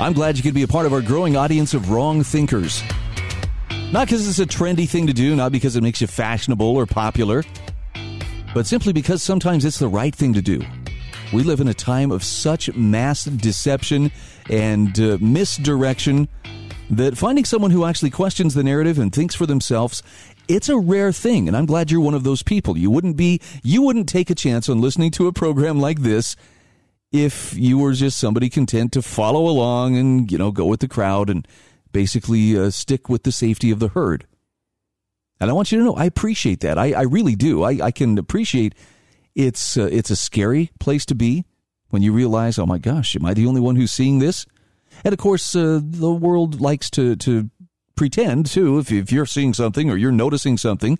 I'm glad you could be a part of our growing audience of wrong thinkers. Not because it's a trendy thing to do, not because it makes you fashionable or popular, but simply because sometimes it's the right thing to do. We live in a time of such mass deception and misdirection that finding someone who actually questions the narrative and thinks for themselves, it's a rare thing, and I'm glad you're one of those people. You wouldn't take a chance on listening to a program like this if you were just somebody content to follow along and, go with the crowd and basically stick with the safety of the herd. And I want you to know, I appreciate that. I really do. I can appreciate it's a scary place to be when you realize, oh my gosh, am I the only one who's seeing this? And of course, the world likes to pretend, too, if you're seeing something or you're noticing something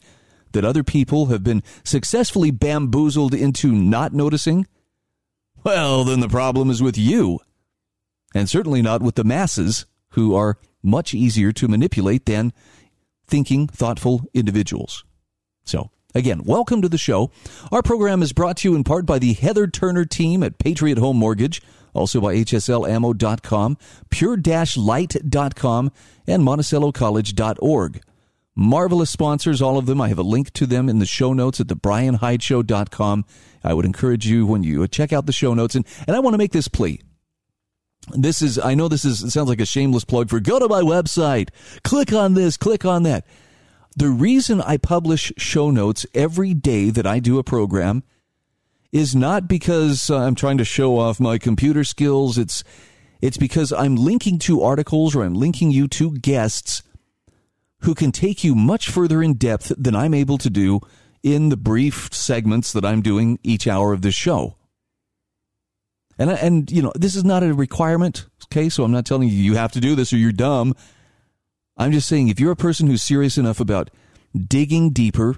that other people have been successfully bamboozled into not noticing, well, then the problem is with you. And certainly not with the masses, who are much easier to manipulate than thinking, thoughtful individuals. So, again, welcome to the show. Our program is brought to you in part by the Heather Turner team at Patriot Home Mortgage, also by HSLammo.com, Pure-Light.com, and MonticelloCollege.org. Marvelous sponsors, all of them. I have a link to them in the show notes at thebrianhydeshow.com. I would encourage you when you check out the show notes. And I want to make this plea. It sounds like a shameless plug for go to my website, click on this, click on that. The reason I publish show notes every day that I do a program is not because I'm trying to show off my computer skills. It's because I'm linking to articles or I'm linking you to guests who can take you much further in depth than I'm able to do in the brief segments that I'm doing each hour of this show. And this is not a requirement, okay? So I'm not telling you you have to do this or you're dumb. I'm just saying if you're a person who's serious enough about digging deeper,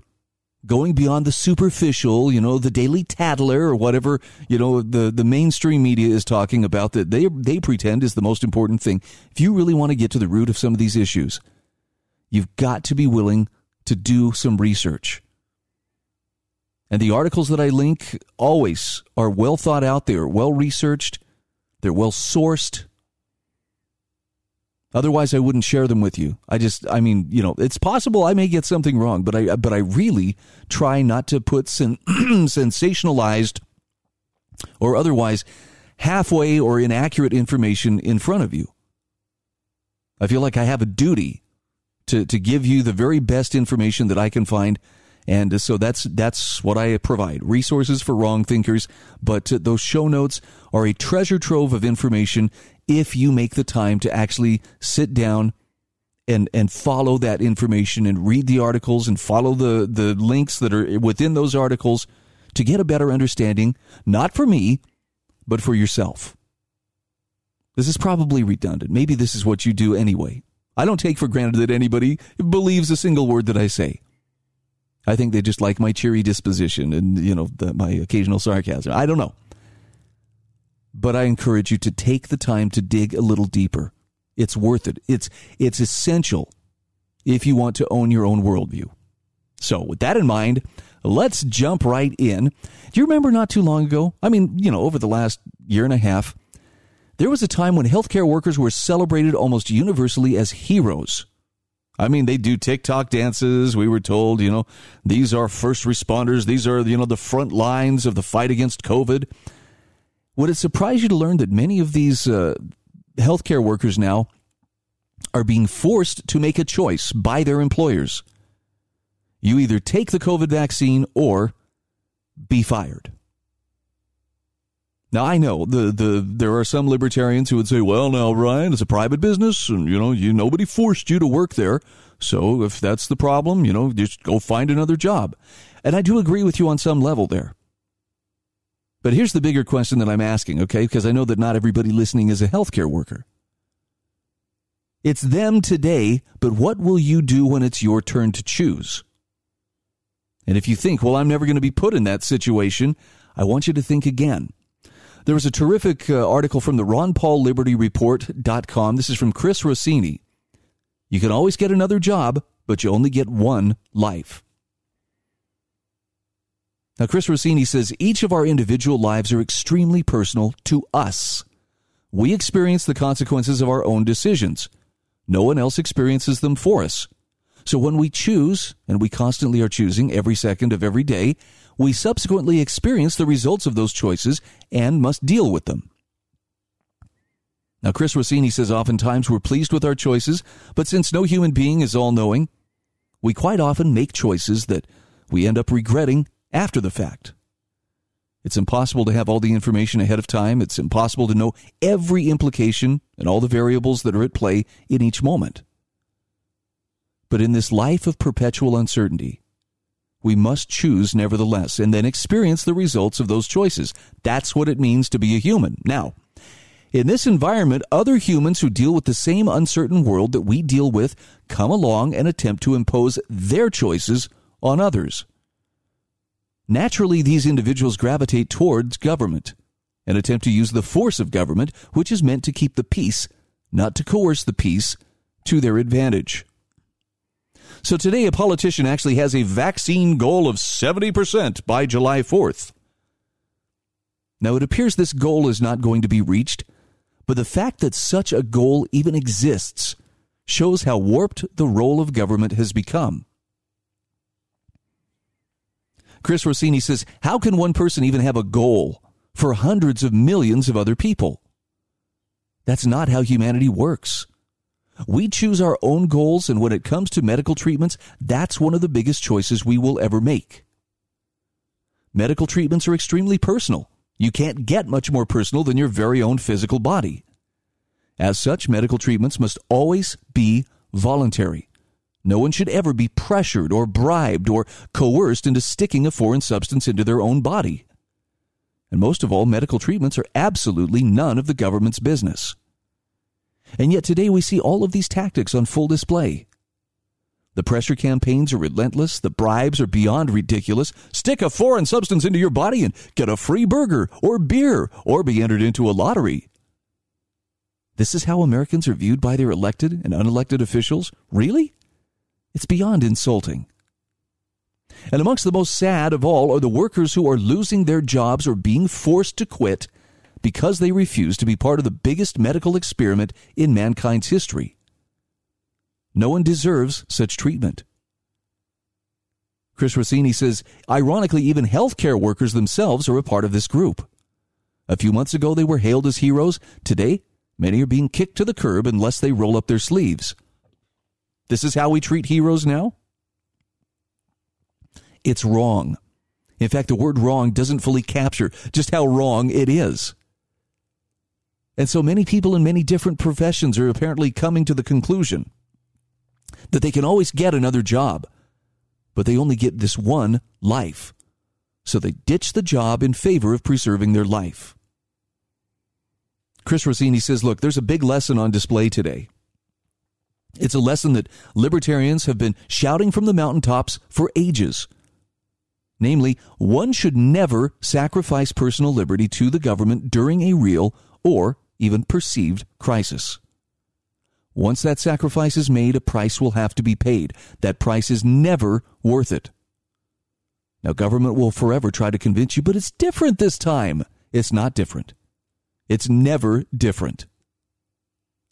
going beyond the superficial, the Daily Tattler or whatever, the mainstream media is talking about that they pretend is the most important thing. If you really want to get to the root of some of these issues, you've got to be willing to do some research. And the articles that I link always are well thought out. They are well researched. They're well sourced. Otherwise, I wouldn't share them with you. It's possible I may get something wrong, but I really try not to put sensationalized or otherwise halfway or inaccurate information in front of you. I feel like I have a duty to give you the very best information that I can find. And so that's what I provide, resources for wrong thinkers. But those show notes are a treasure trove of information if you make the time to actually sit down and follow that information and read the articles and follow the links that are within those articles to get a better understanding, not for me, but for yourself. This is probably redundant. Maybe this is what you do anyway. I don't take for granted that anybody believes a single word that I say. I think they just like my cheery disposition and, my occasional sarcasm. I don't know. But I encourage you to take the time to dig a little deeper. It's worth it. It's essential if you want to own your own worldview. So with that in mind, let's jump right in. Do you remember not too long ago? Over the last year and a half, there was a time when healthcare workers were celebrated almost universally as heroes. They do TikTok dances. We were told, these are first responders. These are, the front lines of the fight against COVID. Would it surprise you to learn that many of these healthcare workers now are being forced to make a choice by their employers? You either take the COVID vaccine or be fired. Now, I know there are some libertarians who would say, well, now, Ryan, it's a private business and, nobody forced you to work there. So if that's the problem, just go find another job. And I do agree with you on some level there. But here's the bigger question that I'm asking, okay, because I know that not everybody listening is a healthcare worker. It's them today, but what will you do when it's your turn to choose? And if you think, well, I'm never going to be put in that situation, I want you to think again. There was a terrific article from the Ron Paul Liberty Report.com. This is from Chris Rossini. You can always get another job, but you only get one life. Now, Chris Rossini says each of our individual lives are extremely personal to us. We experience the consequences of our own decisions. No one else experiences them for us. So when we choose, and we constantly are choosing every second of every day, we subsequently experience the results of those choices and must deal with them. Now, Chris Rossini says oftentimes we're pleased with our choices, but since no human being is all-knowing, we quite often make choices that we end up regretting after the fact. It's impossible to have all the information ahead of time. It's impossible to know every implication and all the variables that are at play in each moment. But in this life of perpetual uncertainty, we must choose nevertheless and then experience the results of those choices. That's what it means to be a human. Now, in this environment, other humans who deal with the same uncertain world that we deal with come along and attempt to impose their choices on others. Naturally, these individuals gravitate towards government and attempt to use the force of government, which is meant to keep the peace, not to coerce the peace, to their advantage. So today, a politician actually has a vaccine goal of 70% by July 4th. Now, it appears this goal is not going to be reached, but the fact that such a goal even exists shows how warped the role of government has become. Chris Rossini says, how can one person even have a goal for hundreds of millions of other people? That's not how humanity works. We choose our own goals, and when it comes to medical treatments, that's one of the biggest choices we will ever make. Medical treatments are extremely personal. You can't get much more personal than your very own physical body. As such, medical treatments must always be voluntary. No one should ever be pressured or bribed or coerced into sticking a foreign substance into their own body. And most of all, medical treatments are absolutely none of the government's business. And yet today we see all of these tactics on full display. The pressure campaigns are relentless. The bribes are beyond ridiculous. Stick a foreign substance into your body and get a free burger or beer or be entered into a lottery. This is how Americans are viewed by their elected and unelected officials? Really? It's beyond insulting. And amongst the most sad of all are the workers who are losing their jobs or being forced to quit because they refuse to be part of the biggest medical experiment in mankind's history. No one deserves such treatment. Chris Rossini says, ironically, even healthcare workers themselves are a part of this group. A few months ago, they were hailed as heroes. Today, many are being kicked to the curb unless they roll up their sleeves. This is how we treat heroes now? It's wrong. In fact, the word wrong doesn't fully capture just how wrong it is. And so many people in many different professions are apparently coming to the conclusion that they can always get another job, but they only get this one life. So they ditch the job in favor of preserving their life. Chris Rossini says, look, there's a big lesson on display today. It's a lesson that libertarians have been shouting from the mountaintops for ages. Namely, one should never sacrifice personal liberty to the government during a real or even perceived crisis. Once that sacrifice is made, a price will have to be paid. That price is never worth it. Now, government will forever try to convince you, but it's different this time. It's not different. It's never different.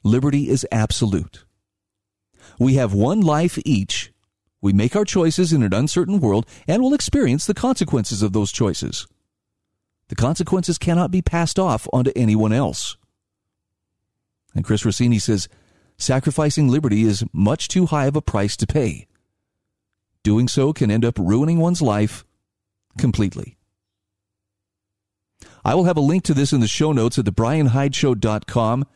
Liberty is absolute. We have one life each. We make our choices in an uncertain world and will experience the consequences of those choices. The consequences cannot be passed off onto anyone else. And Chris Rossini says, sacrificing liberty is much too high of a price to pay. Doing so can end up ruining one's life completely. I will have a link to this in the show notes at thebrianhydeshow.com.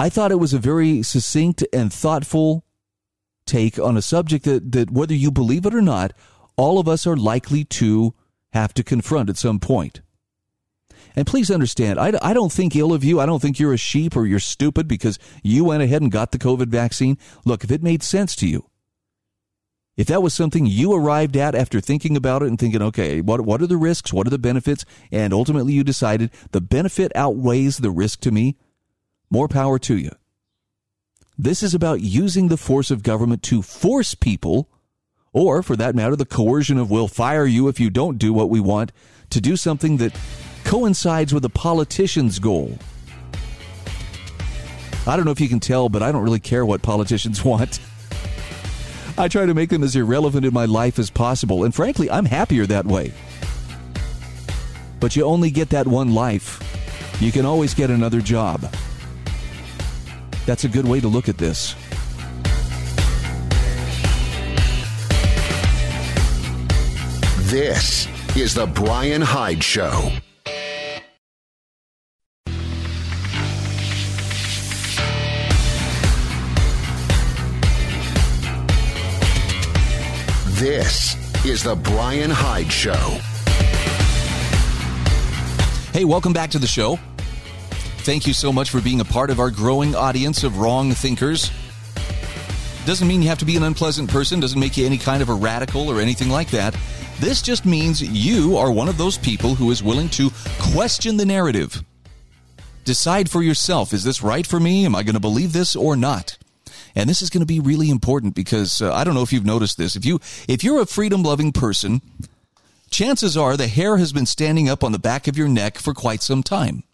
I thought it was a very succinct and thoughtful take on a subject that whether you believe it or not, all of us are likely to have to confront at some point. And please understand, I don't think ill of you. I don't think you're a sheep or you're stupid because you went ahead and got the COVID vaccine. Look, if it made sense to you, if that was something you arrived at after thinking about it and thinking, okay, what are the risks? What are the benefits? And ultimately you decided the benefit outweighs the risk to me. More power to you. This is about using the force of government to force people, or for that matter, the coercion of we'll fire you if you don't do what we want, to do something that coincides with a politician's goal. I don't know if you can tell, but I don't really care what politicians want. I try to make them as irrelevant in my life as possible, and frankly, I'm happier that way. But you only get that one life. You can always get another job. That's a good way to look at this. This is the Brian Hyde Show. This is the Brian Hyde Show. Hey, welcome back to the show. Thank you so much for being a part of our growing audience of wrong thinkers. Doesn't mean you have to be an unpleasant person, doesn't make you any kind of a radical or anything like that. This just means you are one of those people who is willing to question the narrative. Decide for yourself, is this right for me? Am I going to believe this or not? And this is going to be really important because I don't know if you've noticed this. If you're a freedom-loving person, chances are the hair has been standing up on the back of your neck for quite some time.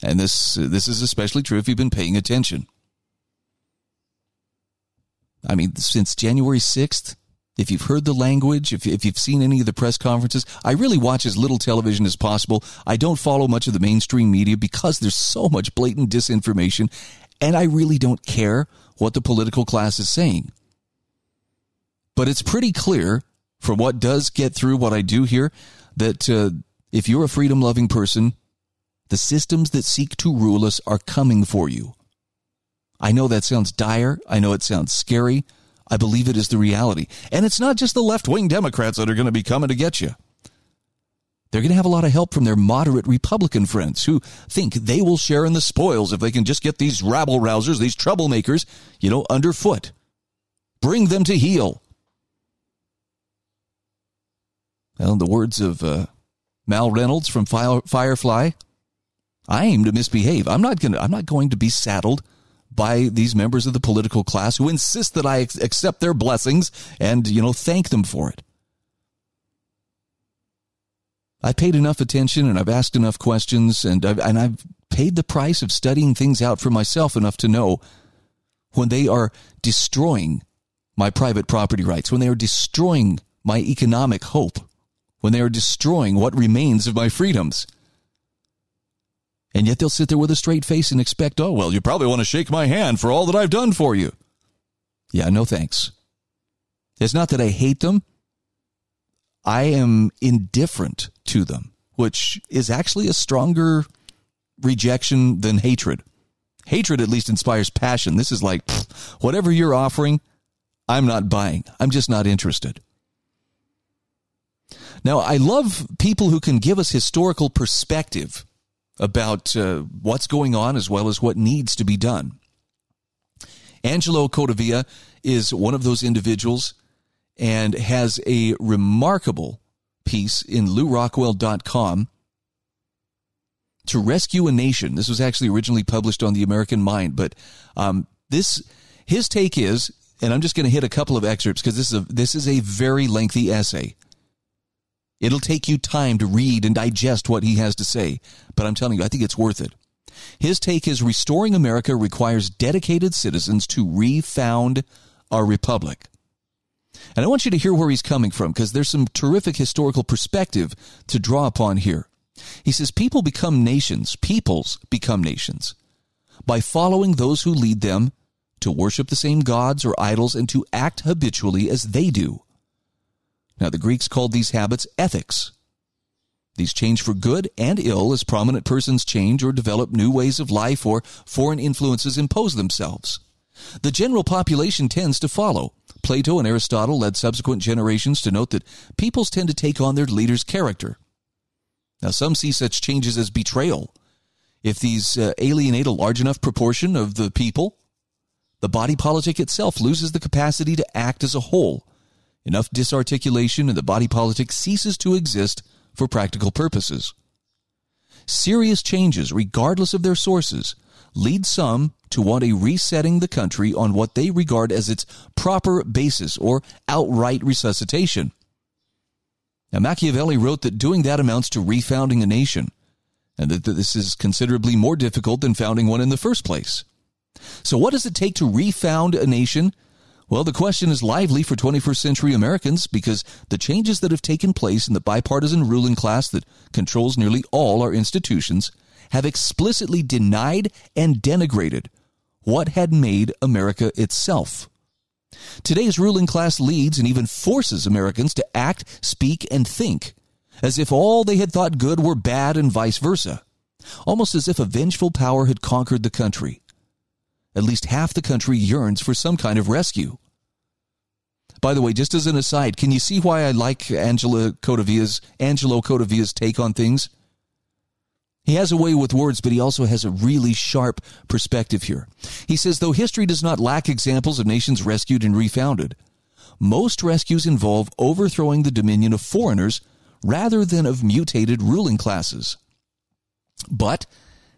And this is especially true if you've been paying attention. I mean, since January 6th, if you've heard the language, if you've seen any of the press conferences, I really watch as little television as possible. I don't follow much of the mainstream media because there's so much blatant disinformation, and I really don't care what the political class is saying. But it's pretty clear from what does get through what I do here that if you're a freedom-loving person, the systems that seek to rule us are coming for you. I know that sounds dire. I know it sounds scary. I believe it is the reality. And it's not just the left-wing Democrats that are going to be coming to get you. They're going to have a lot of help from their moderate Republican friends who think they will share in the spoils if they can just get these rabble-rousers, these troublemakers, underfoot. Bring them to heel. Well, in the words of Mal Reynolds from Firefly, I aim to misbehave. I'm not going to be saddled by these members of the political class who insist that I accept their blessings and, thank them for it. I paid enough attention and I've asked enough questions and I've paid the price of studying things out for myself enough to know when they are destroying my private property rights, when they are destroying my economic hope, when they are destroying what remains of my freedoms. And yet they'll sit there with a straight face and expect, oh, well, you probably want to shake my hand for all that I've done for you. Yeah, no thanks. It's not that I hate them. I am indifferent to them, which is actually a stronger rejection than hatred. Hatred at least inspires passion. This is like, whatever you're offering, I'm not buying. I'm just not interested. Now, I love people who can give us historical perspective about what's going on as well as what needs to be done. Angelo Codevilla is one of those individuals and has a remarkable piece in lewrockwell.com, To Rescue a Nation. This was actually originally published on the American Mind, but his take is, and I'm just going to hit a couple of excerpts because this is a very lengthy essay. It'll take you time to read and digest what he has to say, but I'm telling you, I think it's worth it. His take is, restoring America requires dedicated citizens to refound our republic. And I want you to hear where he's coming from, because there's some terrific historical perspective to draw upon here. He says, peoples become nations, by following those who lead them to worship the same gods or idols and to act habitually as they do. Now, the Greeks called these habits ethics. These change for good and ill as prominent persons change or develop new ways of life or foreign influences impose themselves. The general population tends to follow. Plato and Aristotle led subsequent generations to note that peoples tend to take on their leader's character. Now, some see such changes as betrayal. If these alienate a large enough proportion of the people, the body politic itself loses the capacity to act as a whole. Enough disarticulation and the body politic ceases to exist for practical purposes. Serious changes, regardless of their sources, lead some to want a resetting the country on what they regard as its proper basis or outright resuscitation. Now, Machiavelli wrote that doing that amounts to refounding a nation, and that this is considerably more difficult than founding one in the first place. So what does it take to refound a nation? Well, the question is lively for 21st century Americans because the changes that have taken place in the bipartisan ruling class that controls nearly all our institutions have explicitly denied and denigrated what had made America itself. Today's ruling class leads and even forces Americans to act, speak, and think as if all they had thought good were bad and vice versa, almost as if a vengeful power had conquered the country. At least half the country yearns for some kind of rescue. By the way, just as an aside, can you see why I like Angelo Codevilla's take on things? He has a way with words, but he also has a really sharp perspective here. He says, though history does not lack examples of nations rescued and refounded, most rescues involve overthrowing the dominion of foreigners rather than of mutated ruling classes. But,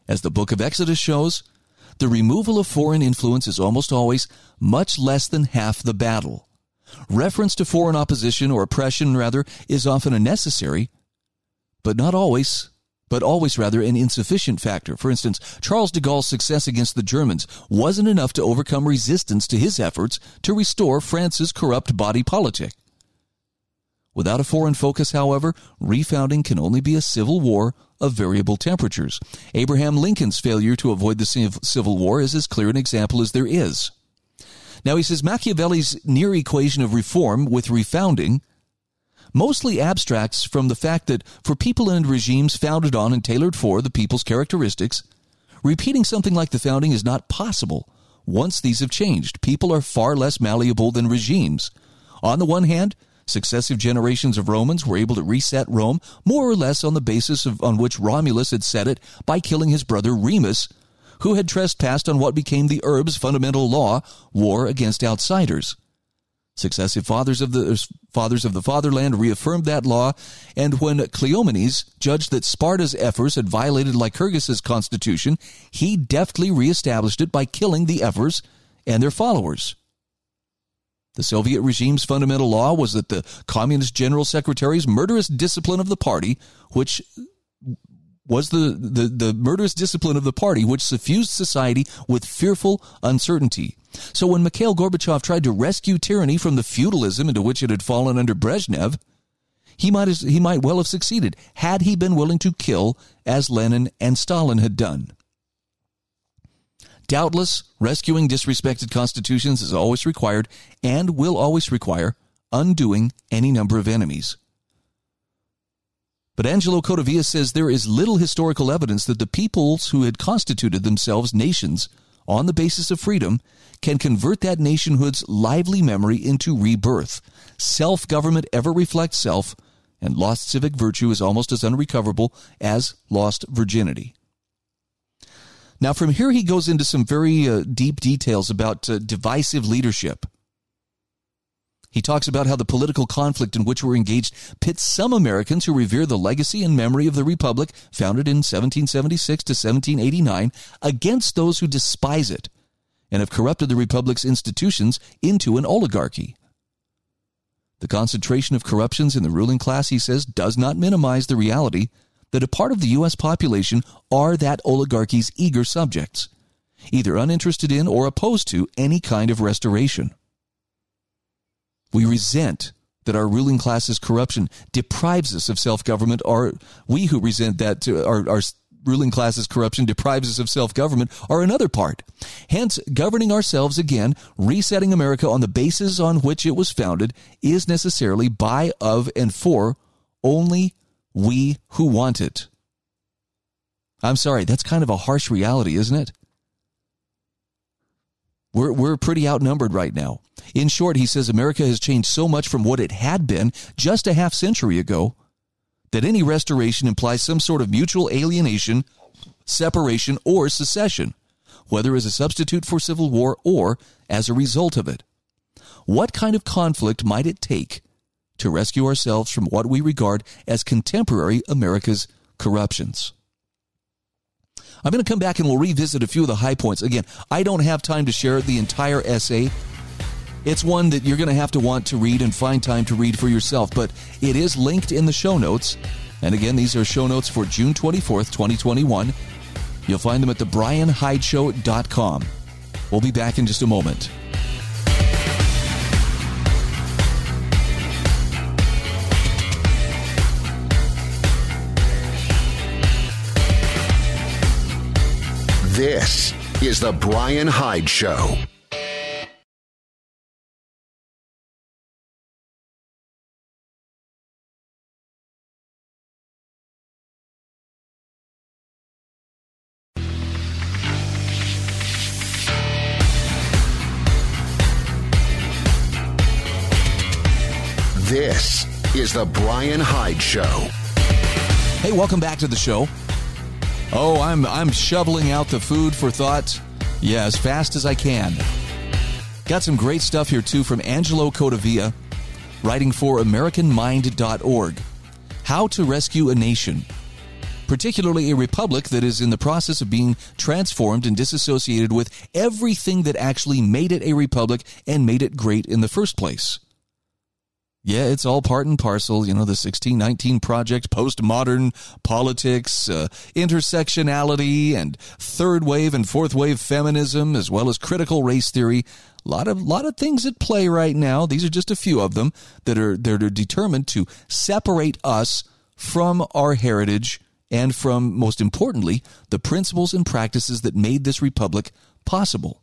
as the book of Exodus shows, the removal of foreign influence is almost always much less than half the battle. Reference to foreign opposition or oppression, rather, is often a necessary, but always an insufficient factor. For instance, Charles de Gaulle's success against the Germans wasn't enough to overcome resistance to his efforts to restore France's corrupt body politic. Without a foreign focus, however, refounding can only be a civil war of variable temperatures. Abraham Lincoln's failure to avoid the Civil War is as clear an example as there is. Now, he says Machiavelli's near equation of reform with refounding mostly abstracts from the fact that for people and regimes founded on and tailored for the people's characteristics, repeating something like the founding is not possible once these have changed. People are far less malleable than regimes. On the one hand, successive generations of Romans were able to reset Rome more or less on the basis on which Romulus had set it by killing his brother Remus, who had trespassed on what became the herb's fundamental law, war against outsiders. Successive fathers of the fatherland reaffirmed that law, and when Cleomenes judged that Sparta's ephors had violated Lycurgus's constitution, he deftly reestablished it by killing the ephors and their followers. The Soviet regime's fundamental law was that the Communist General Secretary's murderous discipline of the party, which suffused society with fearful uncertainty. So when Mikhail Gorbachev tried to rescue tyranny from the feudalism into which it had fallen under Brezhnev, he might well have succeeded had he been willing to kill as Lenin and Stalin had done. Doubtless, rescuing disrespected constitutions is always required and will always require undoing any number of enemies. But Angelo Codevilla says there is little historical evidence that the peoples who had constituted themselves nations on the basis of freedom can convert that nationhood's lively memory into rebirth. Self-government ever reflects self, and lost civic virtue is almost as unrecoverable as lost virginity. Now, from here, he goes into some very deep details about divisive leadership. He talks about how the political conflict in which we're engaged pits some Americans who revere the legacy and memory of the Republic, founded in 1776 to 1789, against those who despise it and have corrupted the Republic's institutions into an oligarchy. The concentration of corruptions in the ruling class, he says, does not minimize the reality that a part of the U.S. population are that oligarchy's eager subjects, either uninterested in or opposed to any kind of restoration. We resent that our ruling class's corruption deprives us of self-government, or we who resent that our ruling class's corruption deprives us of self-government are another part. Hence, governing ourselves again, resetting America on the basis on which it was founded, is necessarily by, of, and for only we who want it. I'm sorry, that's kind of a harsh reality, isn't it? We're pretty outnumbered right now. In short, he says America has changed so much from what it had been just a half century ago that any restoration implies some sort of mutual alienation, separation, or secession, whether as a substitute for civil war or as a result of it. What kind of conflict might it take to rescue ourselves from what we regard as contemporary America's corruptions? I'm going to come back and we'll revisit a few of the high points. Again, I don't have time to share the entire essay. It's one that you're going to have to want to read and find time to read for yourself, but it is linked in the show notes. And again, these are show notes for June 24th, 2021. You'll find them at thebrianhydeshow.com. We'll be back in just a moment. This is The Brian Hyde Show. This is The Brian Hyde Show. Hey, welcome back to the show. Oh, I'm shoveling out the food for thought, yeah, as fast as I can. Got some great stuff here, too, from Angelo Codevilla, writing for AmericanMind.org. How to Rescue a Nation, particularly a republic that is in the process of being transformed and disassociated with everything that actually made it a republic and made it great in the first place. Yeah, it's all part and parcel, you know, the 1619 Project, postmodern politics, intersectionality, and third wave and fourth wave feminism, as well as critical race theory. A lot of things at play right now. These are just a few of them that are determined to separate us from our heritage and from, most importantly, the principles and practices that made this republic possible.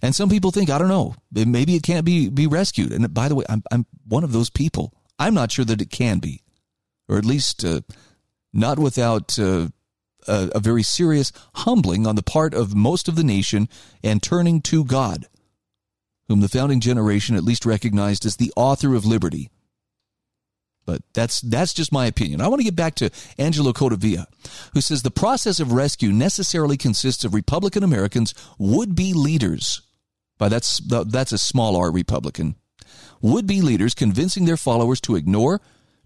And some people think, I don't know, maybe it can't be rescued. And by the way, I'm one of those people. I'm not sure that it can be, or at least not without a very serious humbling on the part of most of the nation and turning to God, whom the founding generation at least recognized as the author of liberty. But that's just my opinion. I want to get back to Angelo Codevilla, who says the process of rescue necessarily consists of Republican Americans, would-be leaders. But that's a small R Republican. Would-be leaders convincing their followers to ignore,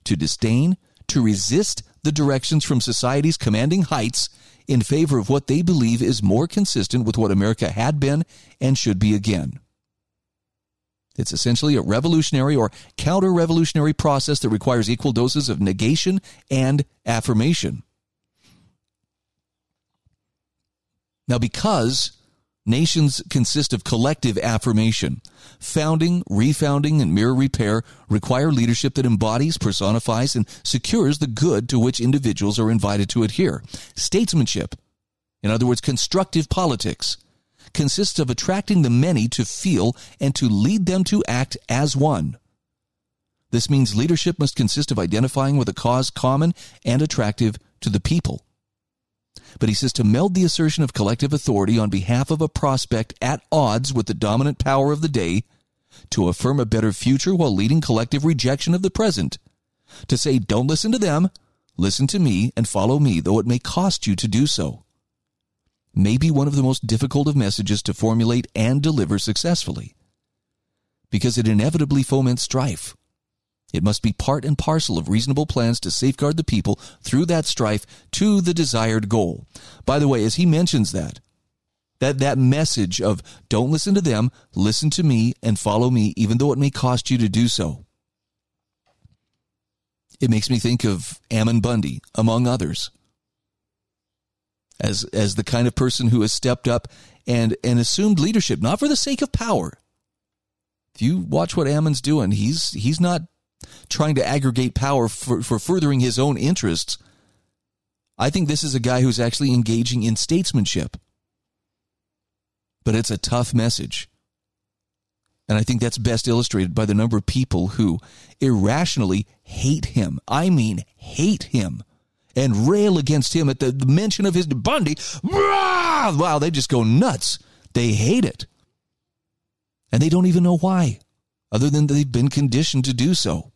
to disdain, to resist the directions from society's commanding heights in favor of what they believe is more consistent with what America had been and should be again. It's essentially a revolutionary or counter-revolutionary process that requires equal doses of negation and affirmation. Now, because nations consist of collective affirmation. Founding, refounding, and mere repair require leadership that embodies, personifies, and secures the good to which individuals are invited to adhere. Statesmanship, in other words, constructive politics, consists of attracting the many to feel and to lead them to act as one. This means leadership must consist of identifying with a cause common and attractive to the people. But he says to meld the assertion of collective authority on behalf of a prospect at odds with the dominant power of the day, to affirm a better future while leading collective rejection of the present, to say, don't listen to them, listen to me and follow me, though it may cost you to do so, may be one of the most difficult of messages to formulate and deliver successfully, because it inevitably foments strife. It must be part and parcel of reasonable plans to safeguard the people through that strife to the desired goal. By the way, as he mentions that message of don't listen to them, listen to me and follow me, even though it may cost you to do so. It makes me think of Ammon Bundy, among others, as the kind of person who has stepped up and assumed leadership, not for the sake of power. If you watch what Ammon's doing, he's not trying to aggregate power for furthering his own interests. I think this is a guy who's actually engaging in statesmanship. But it's a tough message. And I think that's best illustrated by the number of people who irrationally hate him. I mean, hate him. And rail against him at the mention of his Bundy. Wow, they just go nuts. They hate it. And they don't even know why, other than they've been conditioned to do so.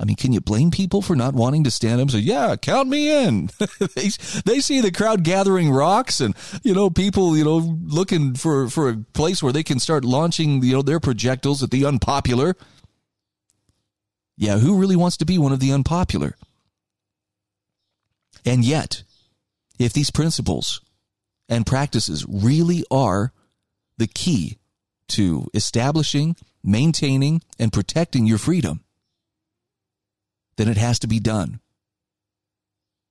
I mean, can you blame people for not wanting to stand up and say, yeah, count me in? They see the crowd gathering rocks and, you know, people, you know, looking for a place where they can start launching, you know, their projectiles at the unpopular. Yeah, who really wants to be one of the unpopular? And yet, if these principles and practices really are the key to establishing, maintaining, and protecting your freedom, then it has to be done.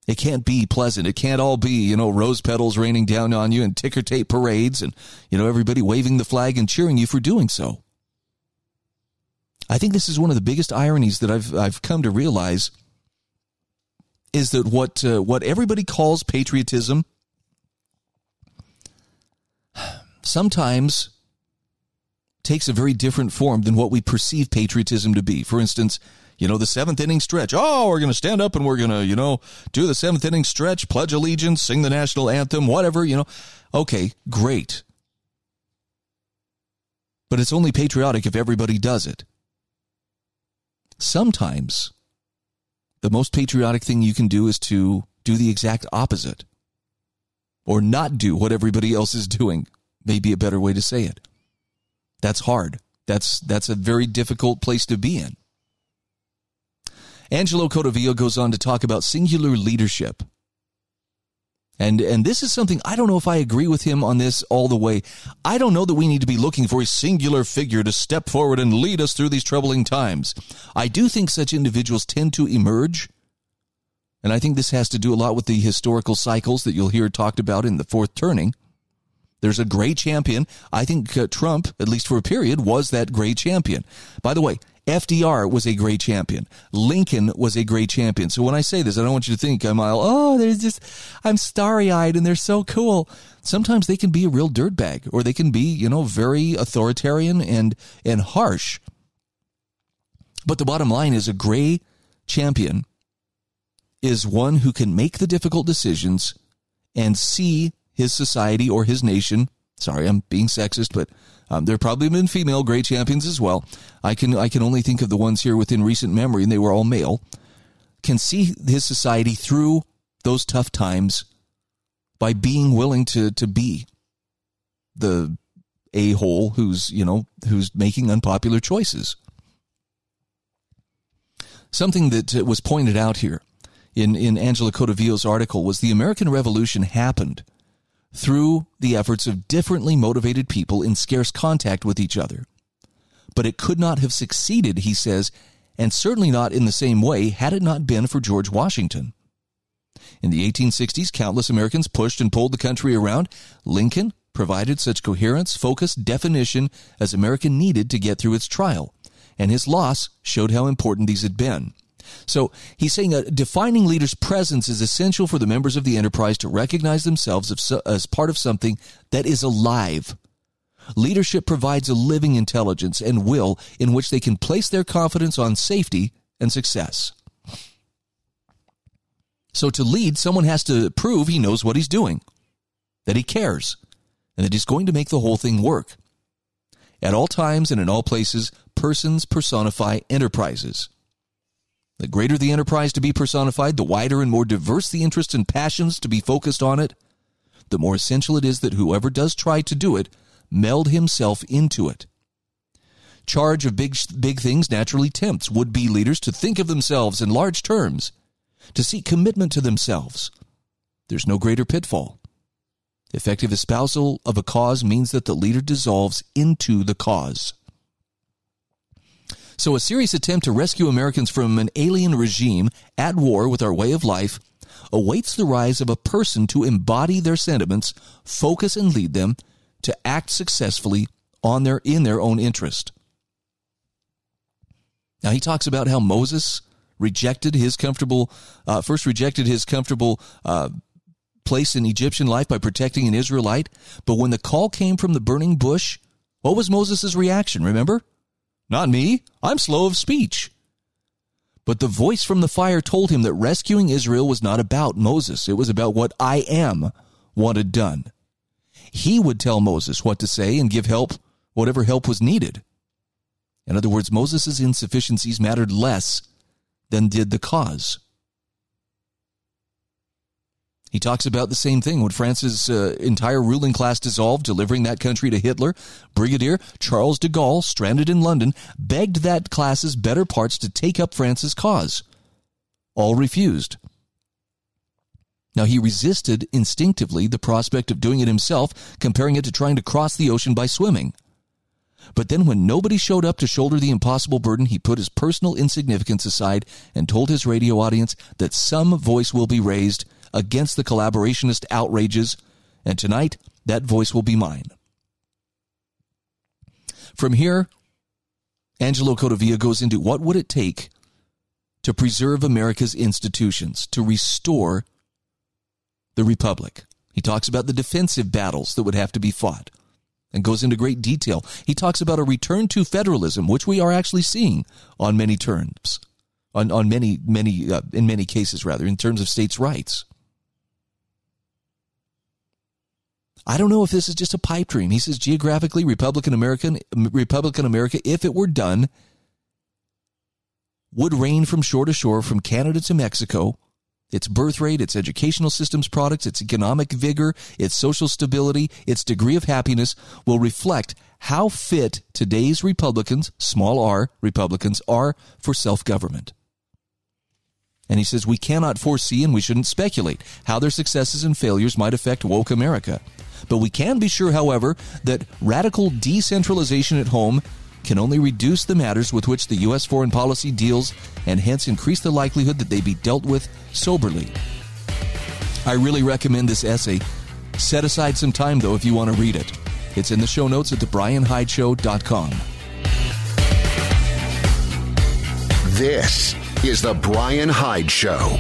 It can't be pleasant. It can't all be, you know, rose petals raining down on you and ticker tape parades and, you know, everybody waving the flag and cheering you for doing so. I think this is one of the biggest ironies that I've come to realize is that what everybody calls patriotism sometimes takes a very different form than what we perceive patriotism to be. For instance, you know, the seventh inning stretch. Oh, we're going to stand up and we're going to, you know, do the seventh inning stretch, pledge allegiance, sing the national anthem, whatever, you know. Okay, great. But it's only patriotic if everybody does it. Sometimes the most patriotic thing you can do is to do the exact opposite, or not do what everybody else is doing. Maybe a better way to say it. That's hard. That's a very difficult place to be in. Angelo Codevilla goes on to talk about singular leadership. And this is something, I don't know if I agree with him on this all the way. I don't know that we need to be looking for a singular figure to step forward and lead us through these troubling times. I do think such individuals tend to emerge. And I think this has to do a lot with the historical cycles that you'll hear talked about in the fourth turning. There's a gray champion. I think Trump, at least for a period, was that gray champion. By the way, FDR was a gray champion. Lincoln was a gray champion. So when I say this, I don't want you to think I'm all, oh, there's just, I'm starry-eyed and they're so cool. Sometimes they can be a real dirtbag, or they can be, you know, very authoritarian and harsh. But the bottom line is a gray champion is one who can make the difficult decisions and see his society or his nation. Sorry, I'm being sexist, but there have probably been female gray champions as well. I can only think of the ones here within recent memory, and they were all male, can see his society through those tough times by being willing to be the a-hole who's, you know, who's making unpopular choices. Something that was pointed out here in Angela Codevilla's article was the American Revolution happened through the efforts of differently motivated people in scarce contact with each other. But it could not have succeeded, he says, and certainly not in the same way had it not been for George Washington. In the 1860s, countless Americans pushed and pulled the country around. Lincoln provided such coherence, focus, definition as America needed to get through its trial, and his loss showed how important these had been. So he's saying a defining leader's presence is essential for the members of the enterprise to recognize themselves as part of something that is alive. Leadership provides a living intelligence and will in which they can place their confidence on safety and success. So to lead, someone has to prove he knows what he's doing, that he cares, and that he's going to make the whole thing work. At all times and in all places, persons personify enterprises. The greater the enterprise to be personified, the wider and more diverse the interests and passions to be focused on it, the more essential it is that whoever does try to do it meld himself into it. Charge of big things naturally tempts would-be leaders to think of themselves in large terms, to seek commitment to themselves. There's no greater pitfall. Effective espousal of a cause means that the leader dissolves into the cause. So a serious attempt to rescue Americans from an alien regime at war with our way of life awaits the rise of a person to embody their sentiments, focus and lead them, to act successfully in their own interest. Now he talks about how Moses rejected his comfortable place in Egyptian life by protecting an Israelite. But when the call came from the burning bush, what was Moses' reaction? Remember? Not me. I'm slow of speech. But the voice from the fire told him that rescuing Israel was not about Moses. It was about what I Am wanted done. He would tell Moses what to say and give help, whatever help was needed. In other words, Moses' insufficiencies mattered less than did the cause. He talks about the same thing when France's entire ruling class dissolved, delivering that country to Hitler. Brigadier Charles de Gaulle, stranded in London, begged that class's better parts to take up France's cause. All refused. Now, he resisted instinctively the prospect of doing it himself, comparing it to trying to cross the ocean by swimming. But then when nobody showed up to shoulder the impossible burden, he put his personal insignificance aside and told his radio audience that some voice will be raised against the collaborationist outrages, and tonight that voice will be mine. From here, Angelo Codevilla goes into what would it take to preserve America's institutions, to restore the republic. He talks about the defensive battles that would have to be fought and goes into great detail. He talks about a return to federalism, which we are actually seeing on many terms, in many cases, in terms of states' rights. I don't know if this is just a pipe dream. He says geographically, Republican America, if it were done, would reign from shore to shore, from Canada to Mexico. Its birth rate, its educational systems products, its economic vigor, its social stability, its degree of happiness will reflect how fit today's Republicans, small r, Republicans, are for self-government. And he says we cannot foresee and we shouldn't speculate how their successes and failures might affect woke America. But we can be sure, however, that radical decentralization at home can only reduce the matters with which the U.S. foreign policy deals and hence increase the likelihood that they be dealt with soberly. I really recommend this essay. Set aside some time, though, if you want to read it. It's in the show notes at thebrianhydeshow.com. This is The Brian Hyde Show.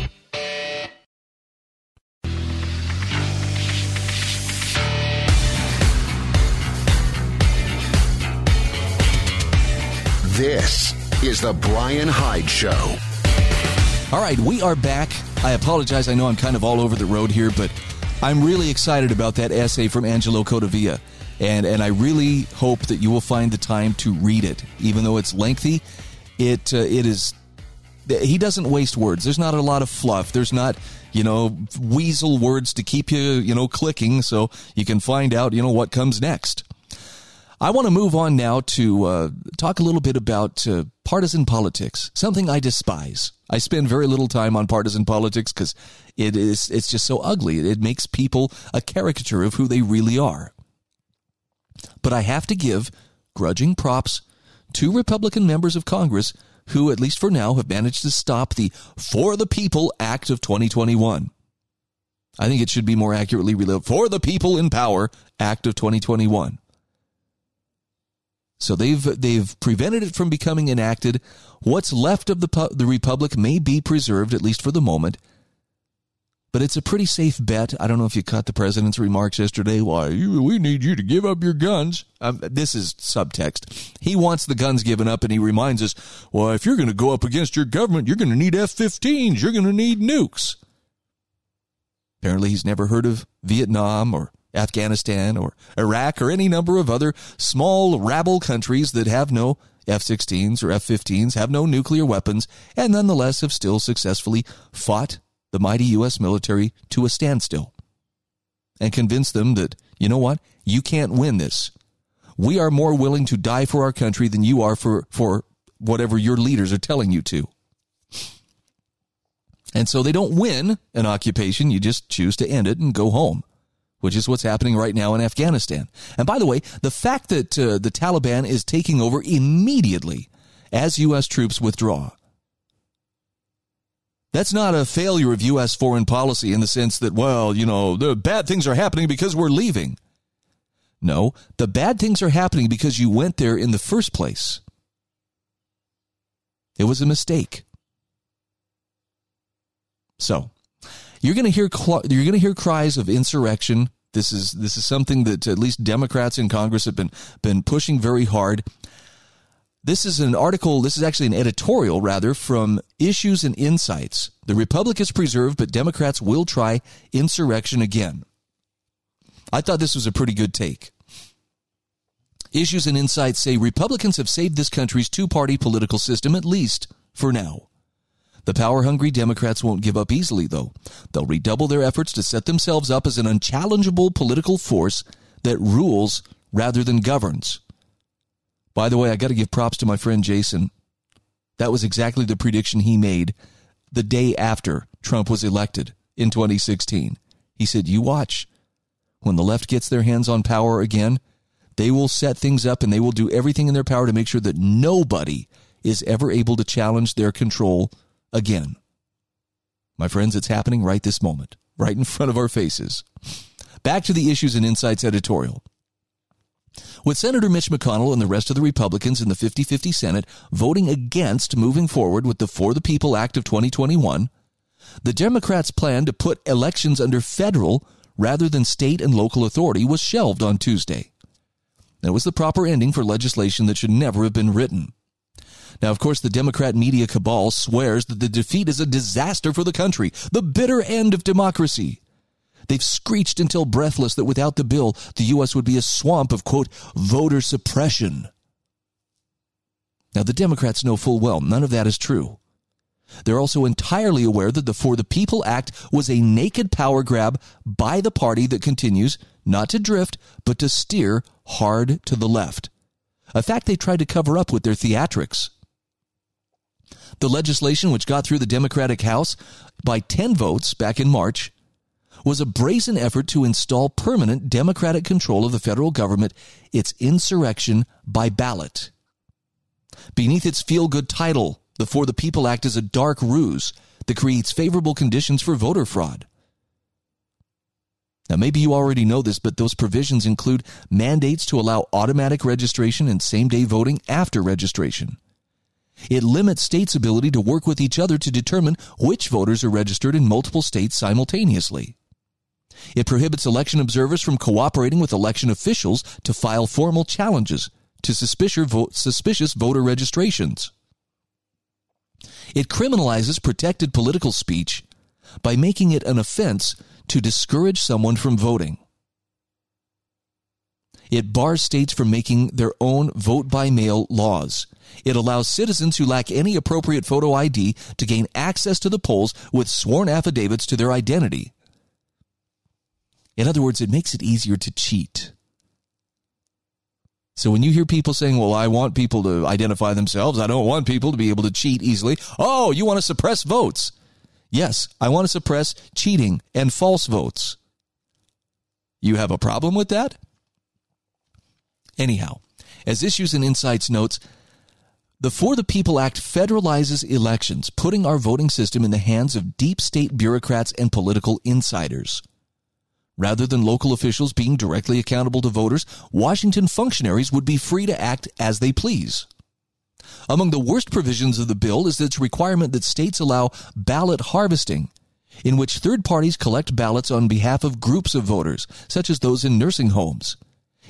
This is The Brian Hyde Show. All right, we are back. I apologize. I know I'm kind of all over the road here, but I'm really excited about that essay from Angelo Codevilla. And I really hope that you will find the time to read it. Even though it's lengthy, it is. He doesn't waste words. There's not a lot of fluff. There's not, weasel words to keep you, clicking so you can find out, what comes next. I want to move on now to talk a little bit about partisan politics, something I despise. I spend very little time on partisan politics because it's just so ugly. It makes people a caricature of who they really are. But I have to give grudging props to Republican members of Congress who, at least for now, have managed to stop the For the People Act of 2021. I think it should be more accurately relayed, For the People in Power Act of 2021. So they've prevented it from becoming enacted. What's left of the republic may be preserved, at least for the moment. But it's a pretty safe bet. I don't know if you caught the president's remarks yesterday. Why, we need you to give up your guns. This is subtext. He wants the guns given up, and he reminds us, well, if you're going to go up against your government, you're going to need F-15s. You're going to need nukes. Apparently he's never heard of Vietnam or Afghanistan or Iraq or any number of other small rabble countries that have no F-16s or F-15s, have no nuclear weapons, and nonetheless have still successfully fought the mighty U.S. military to a standstill and convince them that, you know what, you can't win this. We are more willing to die for our country than you are for whatever your leaders are telling you to. And so they don't win an occupation. You just choose to end it and go home, which is what's happening right now in Afghanistan. And by the way, the fact that the Taliban is taking over immediately as U.S. troops withdraw, that's not a failure of U.S. foreign policy in the sense that, well, the bad things are happening because we're leaving. No, the bad things are happening because you went there in the first place. It was a mistake. So You're going to hear cries of insurrection. This is something that at least Democrats in Congress have been pushing very hard. This is an article. This is actually an editorial, rather, from Issues and Insights. The Republic is preserved, but Democrats will try insurrection again. I thought this was a pretty good take. Issues and Insights say Republicans have saved this country's two-party political system, at least for now. The power-hungry Democrats won't give up easily, though. They'll redouble their efforts to set themselves up as an unchallengeable political force that rules rather than governs. By the way, I got to give props to my friend Jason. That was exactly the prediction he made the day after Trump was elected in 2016. He said, you watch. When the left gets their hands on power again, they will set things up and they will do everything in their power to make sure that nobody is ever able to challenge their control again. My friends, it's happening right this moment, right in front of our faces. Back to the Issues and Insights editorial. With Senator Mitch McConnell and the rest of the Republicans in the 50-50 Senate voting against moving forward with the For the People Act of 2021, the Democrats' plan to put elections under federal rather than state and local authority was shelved on Tuesday. That was the proper ending for legislation that should never have been written. Now, of course, the Democrat media cabal swears that the defeat is a disaster for the country, the bitter end of democracy. They've screeched until breathless that without the bill, the U.S. would be a swamp of, quote, voter suppression. Now, the Democrats know full well none of that is true. They're also entirely aware that the For the People Act was a naked power grab by the party that continues not to drift, but to steer hard to the left, a fact they tried to cover up with their theatrics. The legislation, which got through the Democratic House by 10 votes back in March, was a brazen effort to install permanent Democratic control of the federal government, its insurrection by ballot. Beneath its feel-good title, the For the People Act is a dark ruse that creates favorable conditions for voter fraud. Now, maybe you already know this, but those provisions include mandates to allow automatic registration and same-day voting after registration. It limits states' ability to work with each other to determine which voters are registered in multiple states simultaneously. It prohibits election observers from cooperating with election officials to file formal challenges to suspicious voter registrations. It criminalizes protected political speech by making it an offense to discourage someone from voting. It bars states from making their own vote-by-mail laws. It allows citizens who lack any appropriate photo ID to gain access to the polls with sworn affidavits to their identity. In other words, it makes it easier to cheat. So when you hear people saying, well, I want people to identify themselves, I don't want people to be able to cheat easily. Oh, you want to suppress votes. Yes, I want to suppress cheating and false votes. You have a problem with that? Anyhow, as Issues and Insights notes, the For the People Act federalizes elections, putting our voting system in the hands of deep state bureaucrats and political insiders. Rather than local officials being directly accountable to voters, Washington functionaries would be free to act as they please. Among the worst provisions of the bill is its requirement that states allow ballot harvesting, in which third parties collect ballots on behalf of groups of voters, such as those in nursing homes.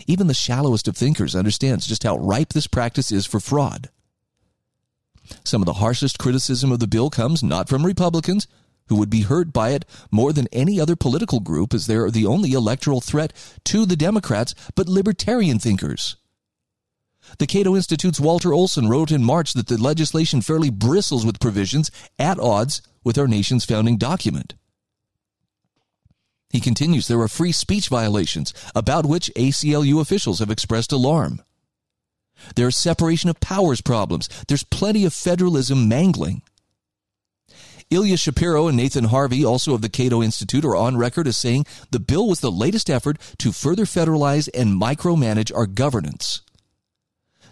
Even the shallowest of thinkers understands just how ripe this practice is for fraud. Some of the harshest criticism of the bill comes not from Republicans, who would be hurt by it more than any other political group, as they are the only electoral threat to the Democrats, but libertarian thinkers. The Cato Institute's Walter Olson wrote in March that the legislation fairly bristles with provisions at odds with our nation's founding document. He continues, there are free speech violations about which ACLU officials have expressed alarm. There are separation of powers problems. There's plenty of federalism mangling. Ilya Shapiro and Nathan Harvey, also of the Cato Institute, are on record as saying the bill was the latest effort to further federalize and micromanage our governance.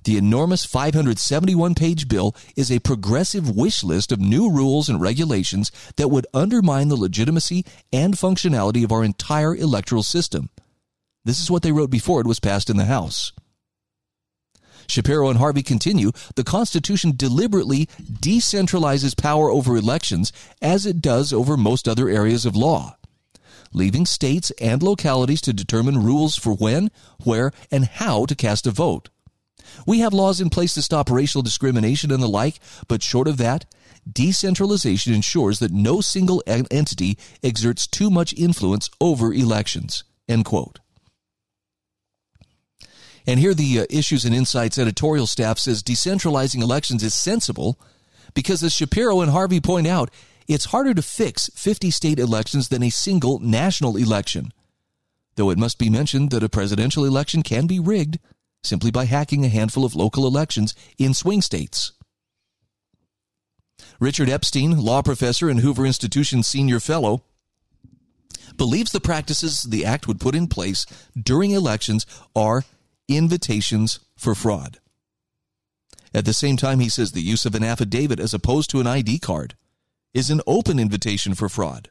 The enormous 571-page bill is a progressive wish list of new rules and regulations that would undermine the legitimacy and functionality of our entire electoral system. This is what they wrote before it was passed in the House. Shapiro and Harvey continue, the Constitution deliberately decentralizes power over elections as it does over most other areas of law, leaving states and localities to determine rules for when, where, and how to cast a vote. We have laws in place to stop racial discrimination and the like, but short of that, decentralization ensures that no single entity exerts too much influence over elections, end quote. And here the Issues and Insights editorial staff says decentralizing elections is sensible because as Shapiro and Harvey point out, it's harder to fix 50 state elections than a single national election, though it must be mentioned that a presidential election can be rigged simply by hacking a handful of local elections in swing states. Richard Epstein, law professor and Hoover Institution senior fellow, believes the practices the act would put in place during elections are invitations for fraud. At the same time, he says the use of an affidavit as opposed to an ID card is an open invitation for fraud.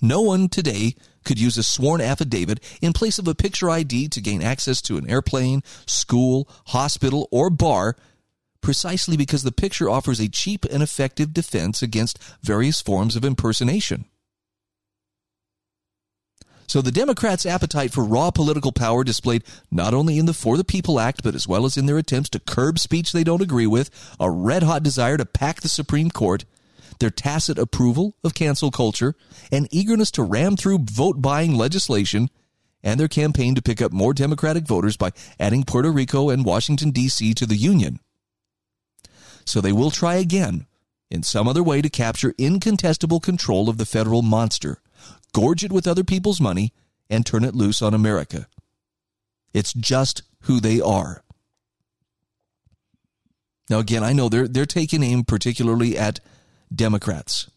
No one today could use a sworn affidavit in place of a picture ID to gain access to an airplane, school, hospital, or bar, precisely because the picture offers a cheap and effective defense against various forms of impersonation. So the Democrats' appetite for raw political power displayed not only in the For the People Act, but as well as in their attempts to curb speech they don't agree with, a red-hot desire to pack the Supreme Court, their tacit approval of cancel culture, an eagerness to ram through vote-buying legislation, and their campaign to pick up more Democratic voters by adding Puerto Rico and Washington, D.C. to the Union. So they will try again in some other way to capture incontestable control of the federal monster, gorge it with other people's money, and turn it loose on America. It's just who they are. Now, again, I know they're taking aim particularly at Democrats.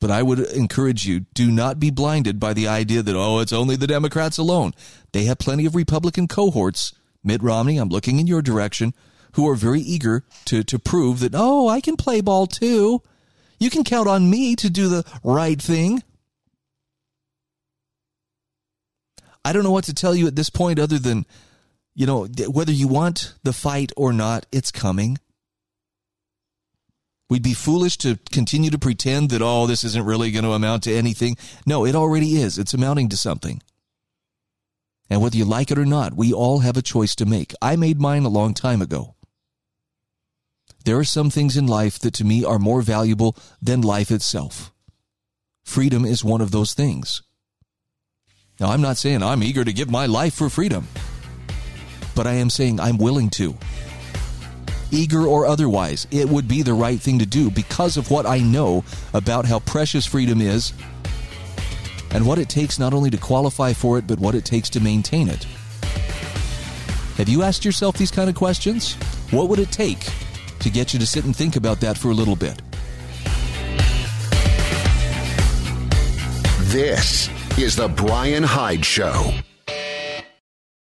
But I would encourage you, do not be blinded by the idea that, oh, it's only the Democrats alone. They have plenty of Republican cohorts. Mitt Romney, I'm looking in your direction, who are very eager to prove that, oh, I can play ball too. You can count on me to do the right thing. I don't know what to tell you at this point other than, you know, whether you want the fight or not, it's coming. We'd be foolish to continue to pretend that, oh, this isn't really going to amount to anything. No, it already is. It's amounting to something. And whether you like it or not, we all have a choice to make. I made mine a long time ago. There are some things in life that to me are more valuable than life itself. Freedom is one of those things. Now, I'm not saying I'm eager to give my life for freedom, but I am saying I'm willing to. Eager or otherwise, it would be the right thing to do because of what I know about how precious freedom is and what it takes not only to qualify for it, but what it takes to maintain it. Have you asked yourself these kind of questions? What would it take to get you to sit and think about that for a little bit? This is the Brian Hyde Show.